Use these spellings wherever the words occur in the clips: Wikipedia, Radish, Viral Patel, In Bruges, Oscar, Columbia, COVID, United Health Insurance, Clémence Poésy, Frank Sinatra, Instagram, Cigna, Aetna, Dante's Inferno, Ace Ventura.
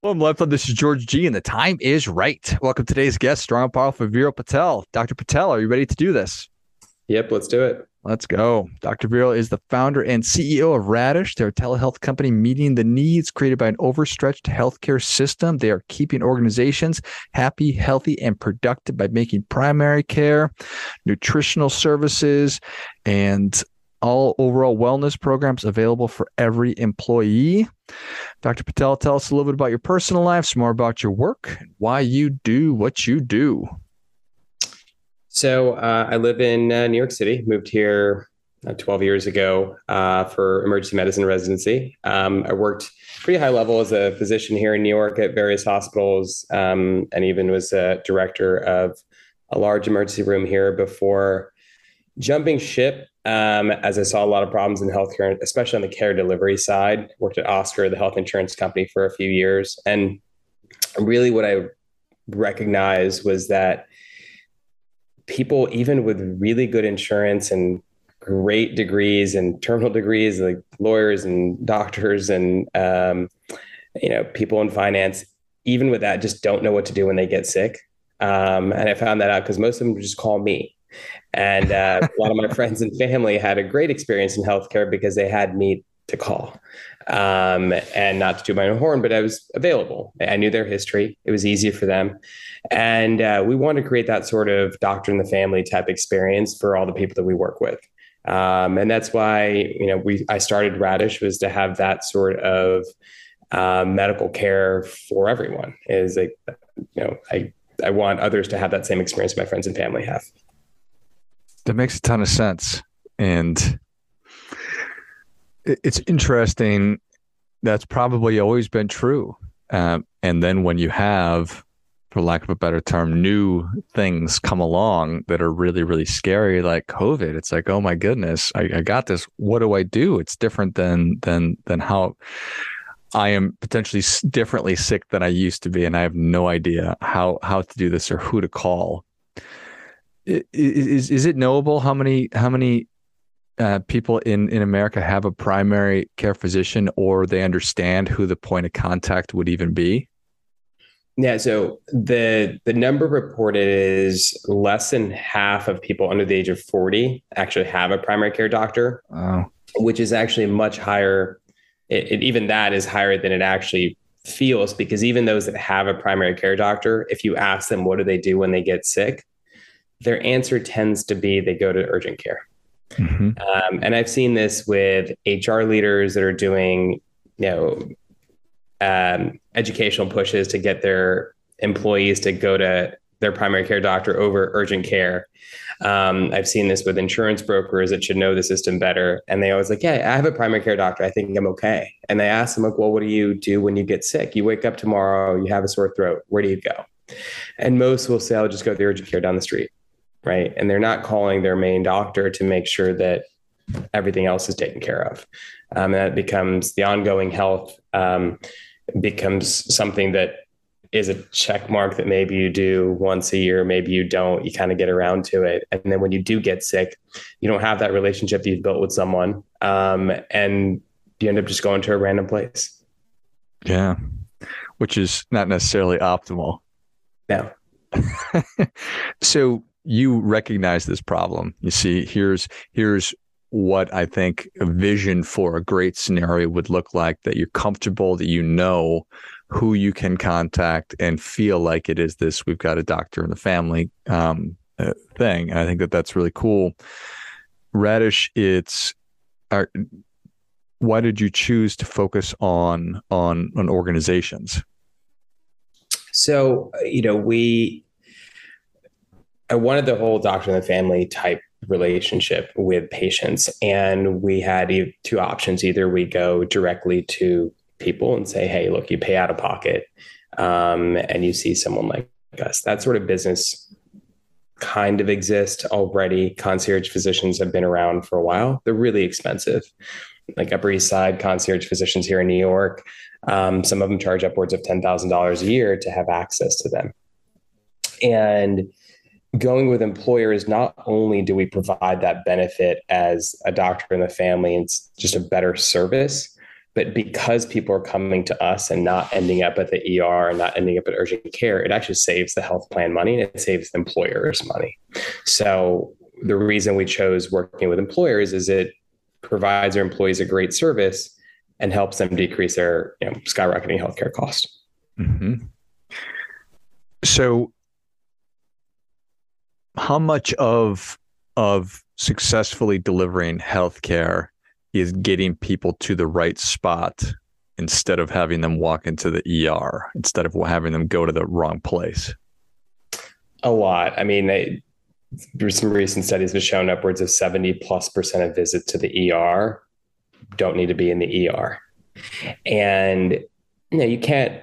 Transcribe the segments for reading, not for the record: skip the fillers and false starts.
Welcome, Lifeblood. This is George G, and the time is right. Welcome to today's guest, strong and powerful Viral Patel. Dr. Patel, are you ready to do this? Yep, let's do it. Let's go. Dr. Viral is the founder and CEO of Radish. They're a telehealth company meeting the needs created by an overstretched healthcare system. They are keeping organizations happy, healthy, and productive by making primary care, nutritional services, and all overall wellness programs available for every employee. Dr. Patel, tell us a little bit about your personal life, some more about your work, and why you do what you do. So I live in New York City, moved here 12 years ago for emergency medicine residency. I worked pretty high level as a physician here in New York at various hospitals and even was a director of a large emergency room here before jumping ship, as I saw a lot of problems in healthcare, especially on the care delivery side. Worked at Oscar, the health insurance company, for a few years. And really what I recognized was that people, even with really good insurance and great degrees and terminal degrees, like lawyers and doctors and, people in finance, even with that, just don't know what to do when they get sick. And I found that out because most of them just call me. And a lot of my friends and family had a great experience in healthcare because they had me to call, and not to do my own horn, but I was available. I knew their history. It was easy for them. And we want to create that sort of doctor in the family type experience for all the people that we work with. And that's why, I started Radish, was to have that sort of medical care for everyone. Is like, I want others to have that same experience my friends and family have. That makes a ton of sense. And it's interesting. That's probably always been true. And then when you have, for lack of a better term, new things come along that are really, really scary, like COVID, it's like, oh my goodness, I got this. What do I do? It's different than how I am potentially differently sick than I used to be. And I have no idea how to do this or who to call. Is it knowable how many people in America have a primary care physician, or they understand who the point of contact would even be? Yeah. So the number reported is less than half of people under the age of 40 actually have a primary care doctor, which is actually much higher. It even that is higher than it actually feels, because even those that have a primary care doctor, if you ask them, what do they do when they get sick? Their answer tends to be they go to urgent care. Mm-hmm. And I've seen this with HR leaders that are doing, educational pushes to get their employees to go to their primary care doctor over urgent care. I've seen this with insurance brokers that should know the system better. And they always like, yeah, I have a primary care doctor. I think I'm okay. And they ask them, like, well, what do you do when you get sick? You wake up tomorrow, you have a sore throat. Where do you go? And most will say, I'll just go to the urgent care down the street. Right. And they're not calling their main doctor to make sure that everything else is taken care of. And that becomes the ongoing health, becomes something that is a check mark that maybe you do once a year, maybe you don't, you kind of get around to it. And then when you do get sick, you don't have that relationship that you've built with someone. And you end up just going to a random place. Yeah. Which is not necessarily optimal. No. So, you recognize this problem. You see, here's what I think a vision for a great scenario would look like, that you're comfortable, that you know who you can contact and feel like it is this, we've got a doctor in the family thing. And I think that's really cool. Radish, why did you choose to focus on organizations? So, I wanted the whole doctor and the family type relationship with patients. And we had two options. Either we go directly to people and say, hey, look, you pay out of pocket and you see someone like us. That sort of business kind of exists already. Concierge physicians have been around for a while. They're really expensive, like Upper East Side concierge physicians here in New York. Some of them charge upwards of $10,000 a year to have access to them. And going with employers, not only do we provide that benefit as a doctor in the family and it's just a better service, But because people are coming to us and not ending up at the ER and not ending up at urgent care, it actually saves the health plan money and it saves the employers money. So the reason we chose working with employers is it provides their employees a great service and helps them decrease their skyrocketing healthcare costs. Mm-hmm. So how much of successfully delivering healthcare is getting people to the right spot instead of having them walk into the ER, instead of having them go to the wrong place? A lot. I mean, some recent studies have shown upwards of 70%+ of visits to the ER don't need to be in the ER. And you can't,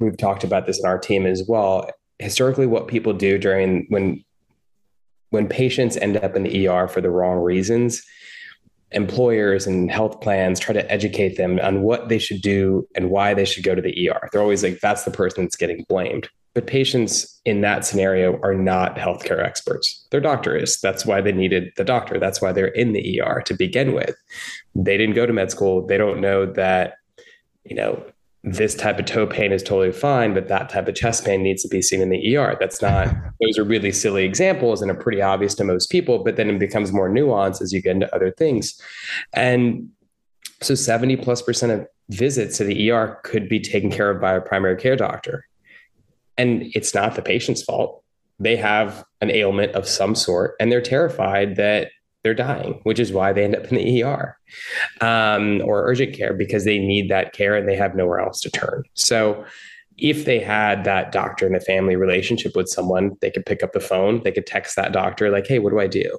we've talked about this in our team as well. Historically, what people do during when patients end up in the ER for the wrong reasons, employers and health plans try to educate them on what they should do and why they should go to the ER. They're always like, that's the person that's getting blamed. But patients in that scenario are not healthcare experts. Their doctor is. That's why they needed the doctor. That's why they're in the ER to begin with. They didn't go to med school. They don't know that, this type of toe pain is totally fine, but that type of chest pain needs to be seen in the ER. Those are really silly examples and are pretty obvious to most people, but then it becomes more nuanced as you get into other things. And so 70%+ of visits to the ER could be taken care of by a primary care doctor. And it's not the patient's fault. They have an ailment of some sort, and they're terrified that they're dying, which is why they end up in the ER or urgent care, because they need that care and they have nowhere else to turn. So if they had that doctor and a family relationship with someone, they could pick up the phone, they could text that doctor like, hey, what do I do?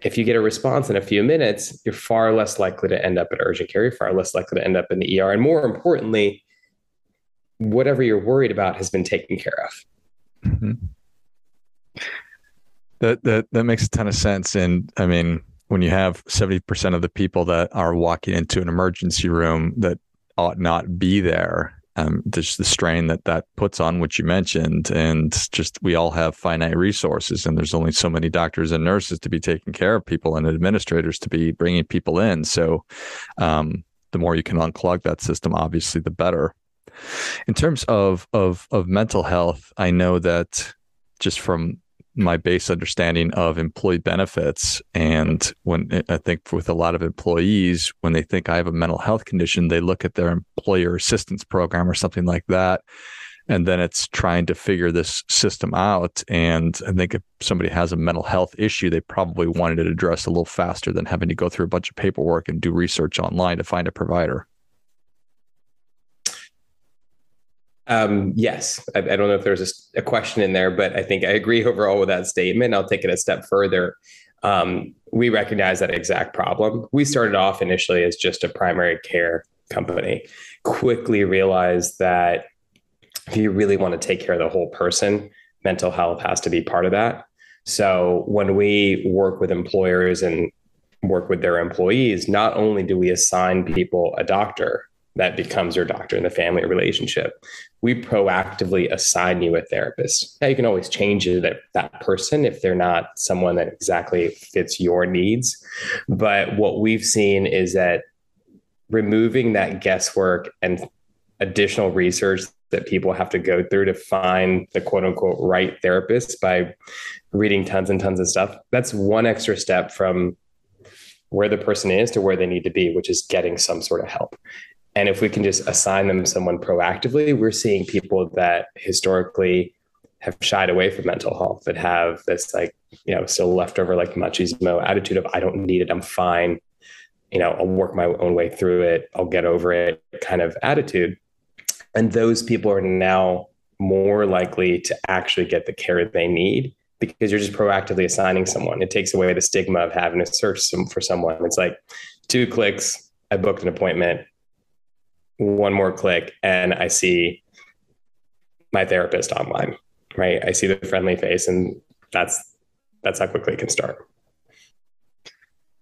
If you get a response in a few minutes, you're far less likely to end up at urgent care, you're far less likely to end up in the ER. And more importantly, whatever you're worried about has been taken care of. Mm-hmm. That makes a ton of sense. And I mean, when you have 70% of the people that are walking into an emergency room that ought not be there, there's the strain that puts on, which you mentioned, and just we all have finite resources, and there's only so many doctors and nurses to be taking care of people and administrators to be bringing people in. So the more you can unclog that system, obviously, the better. In terms of mental health, I know that just from my base understanding of employee benefits, and when I think with a lot of employees, when they think I have a mental health condition, they look at their employer assistance program or something like that. And then it's trying to figure this system out. And I think if somebody has a mental health issue, they probably wanted it addressed a little faster than having to go through a bunch of paperwork and do research online to find a provider. Yes. I don't know if there's a question in there, but I think I agree overall with that statement. I'll take it a step further. We recognize that exact problem. We started off initially as just a primary care company, quickly realized that if you really want to take care of the whole person, mental health has to be part of that. So when we work with employers and work with their employees, not only do we assign people a doctor that becomes your doctor in the family relationship, we proactively assign you a therapist. Now, you can always change it at that person if they're not someone that exactly fits your needs. But what we've seen is that removing that guesswork and additional research that people have to go through to find the quote unquote right therapist by reading tons and tons of stuff, that's one extra step from where the person is to where they need to be, which is getting some sort of help. And if we can just assign them someone proactively, we're seeing people that historically have shied away from mental health, that have this still leftover machismo attitude of, I don't need it, I'm fine. I'll work my own way through it, I'll get over it kind of attitude. And those people are now more likely to actually get the care they need because you're just proactively assigning someone. It takes away the stigma of having to search for someone. It's like 2 clicks, I booked an appointment. 1 more click and I see my therapist online, right? I see the friendly face, and that's how quickly it can start.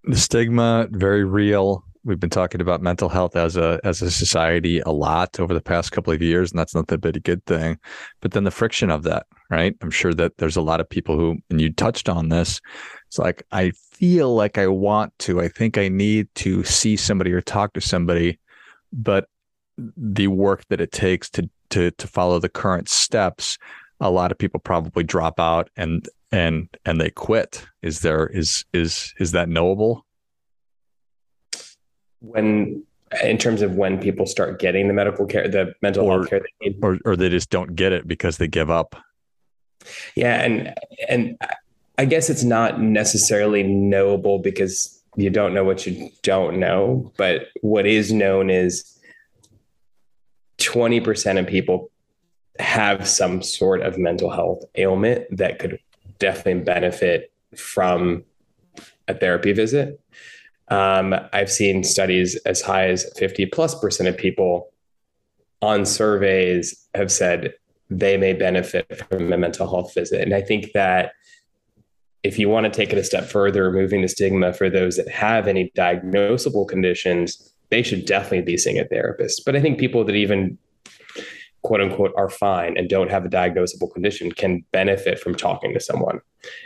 The stigma, very real. We've been talking about mental health as a society a lot over the past couple of years, and that's not that big a good thing. But then the friction of that, right? I'm sure that there's a lot of people who, and you touched on this, it's like, I feel like I want to. I think I need to see somebody or talk to somebody, but the work that it takes to follow the current steps, a lot of people probably drop out and they quit. Is that knowable? In terms of when people start getting the medical care, the mental health care they need, or they just don't get it because they give up. Yeah, and I guess it's not necessarily knowable because you don't know what you don't know. But what is known is 20% of people have some sort of mental health ailment that could definitely benefit from a therapy visit. I've seen studies as high as 50%+ of people on surveys have said they may benefit from a mental health visit. And I think that if you want to take it a step further, removing the stigma for those that have any diagnosable conditions, they should definitely be seeing a therapist. But I think people that even quote unquote are fine and don't have a diagnosable condition can benefit from talking to someone,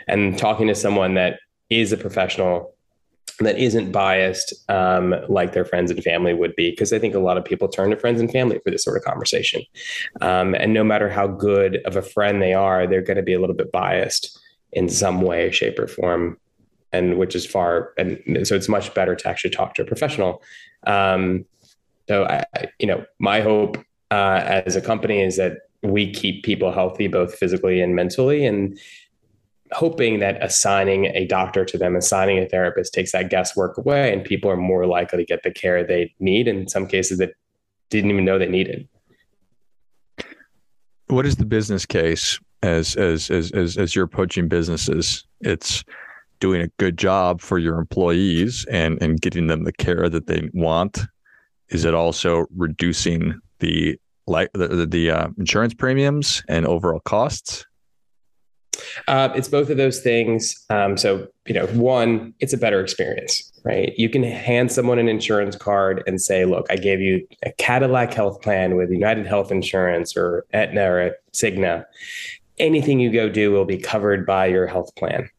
and talking to someone that is a professional that isn't biased like their friends and family would be, because I think a lot of people turn to friends and family for this sort of conversation. And no matter how good of a friend they are, they're going to be a little bit biased in some way, shape, or form, and so it's much better to actually talk to a professional. So my hope as a company is that we keep people healthy, both physically and mentally, and hoping that assigning a doctor to them, assigning a therapist takes that guesswork away, and people are more likely to get the care they need, in some cases that didn't even know they needed. What is the business case as you're approaching businesses? It's doing a good job for your employees and getting them the care that they want. Is it also reducing the insurance premiums and overall costs? It's both of those things. One, it's a better experience, right? You can hand someone an insurance card and say, look, I gave you a Cadillac health plan with United Health Insurance or Aetna or Cigna. Anything you go do will be covered by your health plan.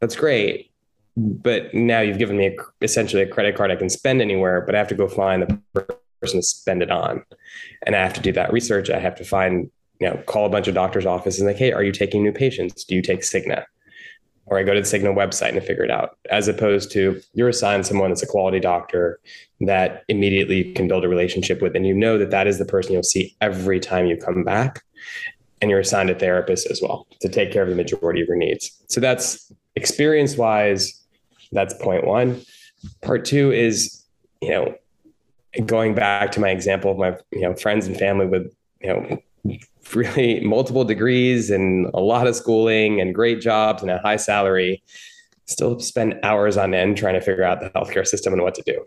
That's great. But now you've given me essentially a credit card I can spend anywhere, but I have to go find the person to spend it on. And I have to do that research. I have to call a bunch of doctors' offices and like, hey, are you taking new patients? Do you take Cigna? Or I go to the Cigna website and figure it out, as opposed to you're assigned someone that's a quality doctor that immediately you can build a relationship with. And you know that is the person you'll see every time you come back. And you're assigned a therapist as well to take care of the majority of your needs. So that's experience wise. That's point one. Part two is, going back to my example of my, friends and family with, really multiple degrees and a lot of schooling and great jobs and a high salary, still spend hours on end trying to figure out the healthcare system and what to do.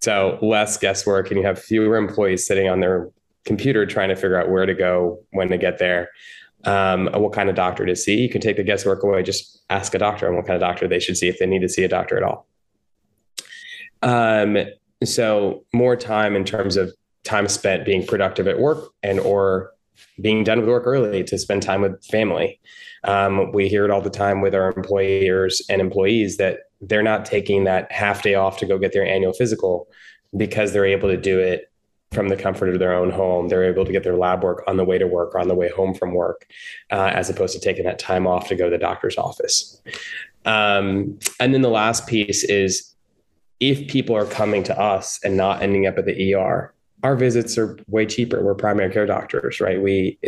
So less guesswork, and you have fewer employees sitting on their computer trying to figure out where to go, when to get there, what kind of doctor to see. You can take the guesswork away, just ask a doctor on what kind of doctor they should see if they need to see a doctor at all. So more time in terms of time spent being productive at work and or being done with work early to spend time with family. We hear it all the time with our employers and employees that they're not taking that half day off to go get their annual physical because they're able to do it from the comfort of their own home. They're able to get their lab work on the way to work or on the way home from work, as opposed to taking that time off to go to the doctor's office. And then the last piece is, if people are coming to us and not ending up at the ER, our visits are way cheaper. We're primary care doctors, right? We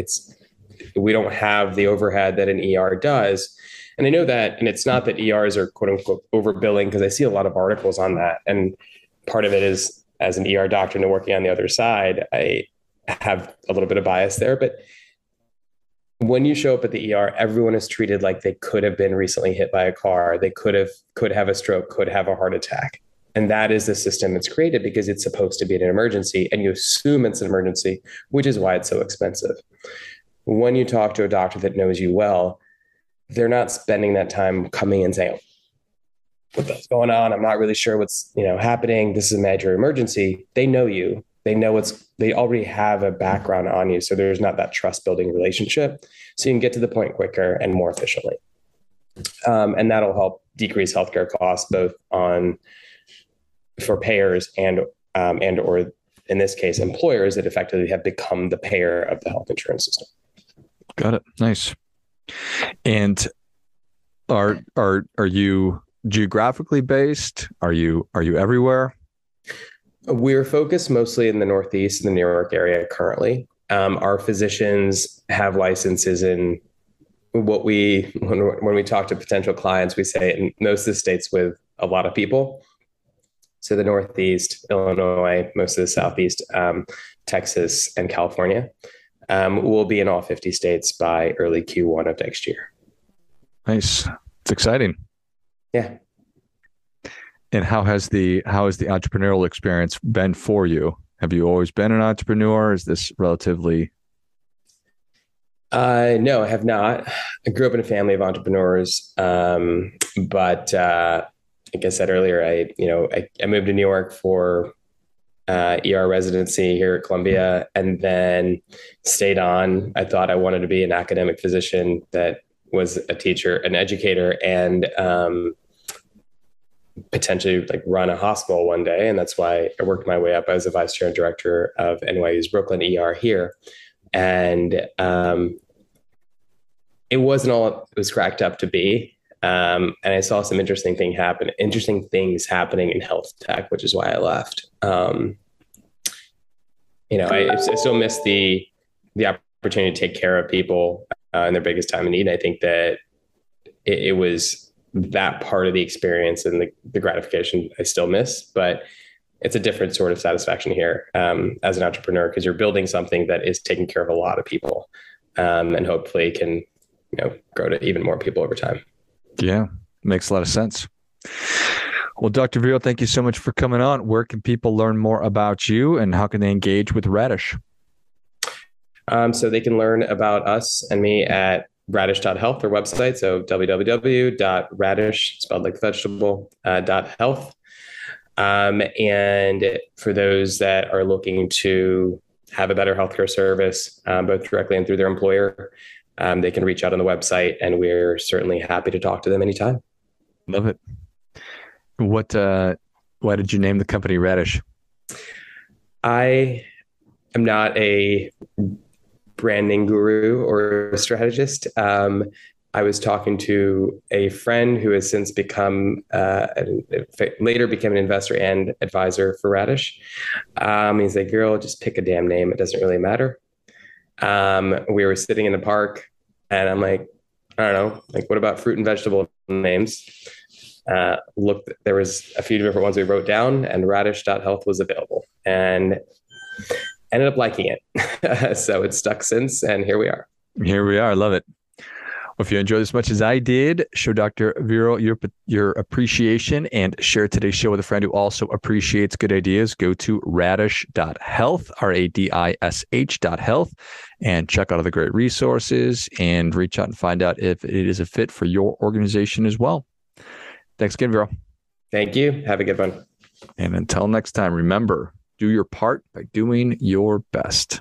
don't have the overhead that an ER does. And I know that, and it's not that ERs are quote unquote overbilling, because I see a lot of articles on that. And part of it is, as an ER doctor and working on the other side, I have a little bit of bias there, but when you show up at the ER, everyone is treated like they could have been recently hit by a car. They could have a stroke, could have a heart attack. And that is the system it's created, because it's supposed to be an emergency, and you assume it's an emergency, which is why it's so expensive. When you talk to a doctor that knows you well, they're not spending that time coming and saying, what's going on? I'm not really sure what's happening. This is a major emergency. They know you. They know they already have a background on you. So there's not that trust building relationship. So you can get to the point quicker and more efficiently. And that'll help decrease healthcare costs both on for payers and or in this case, employers that effectively have become the payer of the health insurance system. Got it. Nice. And are you geographically based? Are you everywhere? We're focused mostly in the Northeast and the New York area currently. Our physicians have licenses in what we, when we talk to potential clients, we say in most of the states with a lot of people. So the Northeast, Illinois, most of the Southeast, Texas, and California. We'll be in all 50 states by early Q1 of next year. Nice. It's exciting. Yeah. And how has the entrepreneurial experience been for you? Have you always been an entrepreneur? Is this relatively? No, I have not. I grew up in a family of entrepreneurs. But like I said earlier, I moved to New York for ER residency here at Columbia and then stayed on. I thought I wanted to be an academic physician that was a teacher, an educator, and potentially like run a hospital one day. And that's why I worked my way up as a vice chair and director of NYU's Brooklyn ER here. And it wasn't all it was cracked up to be. And I saw some interesting things happening in health tech, which is why I left. I still miss the opportunity to take care of people in their biggest time of need. I think that it was that part of the experience and the gratification I still miss, but it's a different sort of satisfaction here as an entrepreneur, because you're building something that is taking care of a lot of people and hopefully can grow to even more people over time. Yeah, makes a lot of sense. Well, Dr. Viral, thank you so much for coming on. Where can people learn more about you and how can they engage with Radish? So they can learn about us and me at radish.health, our website. So www.radish, spelled like vegetable, .health. And for those that are looking to have a better healthcare service, both directly and through their employer, they can reach out on the website, and we're certainly happy to talk to them anytime. Love it. Why did you name the company Radish? I am not a branding guru or a strategist. I was talking to a friend who has since later became an investor and advisor for Radish. He's like, girl, just pick a damn name. It doesn't really matter. We were sitting in the park and I'm like, I don't know, like, what about fruit and vegetable names? Look, there was a few different ones we wrote down, and radish.health was available, and ended up liking it. So it's stuck since, and here we are. I love it. Well, if you enjoyed as much as I did, show Dr. Viral your appreciation and share today's show with a friend who also appreciates good ideas. Go to radish.health, RADISH.health, and check out all the great resources and reach out and find out if it is a fit for your organization as well. Thanks again, Viral. Thank you. Have a good one. And until next time, remember, do your part by doing your best.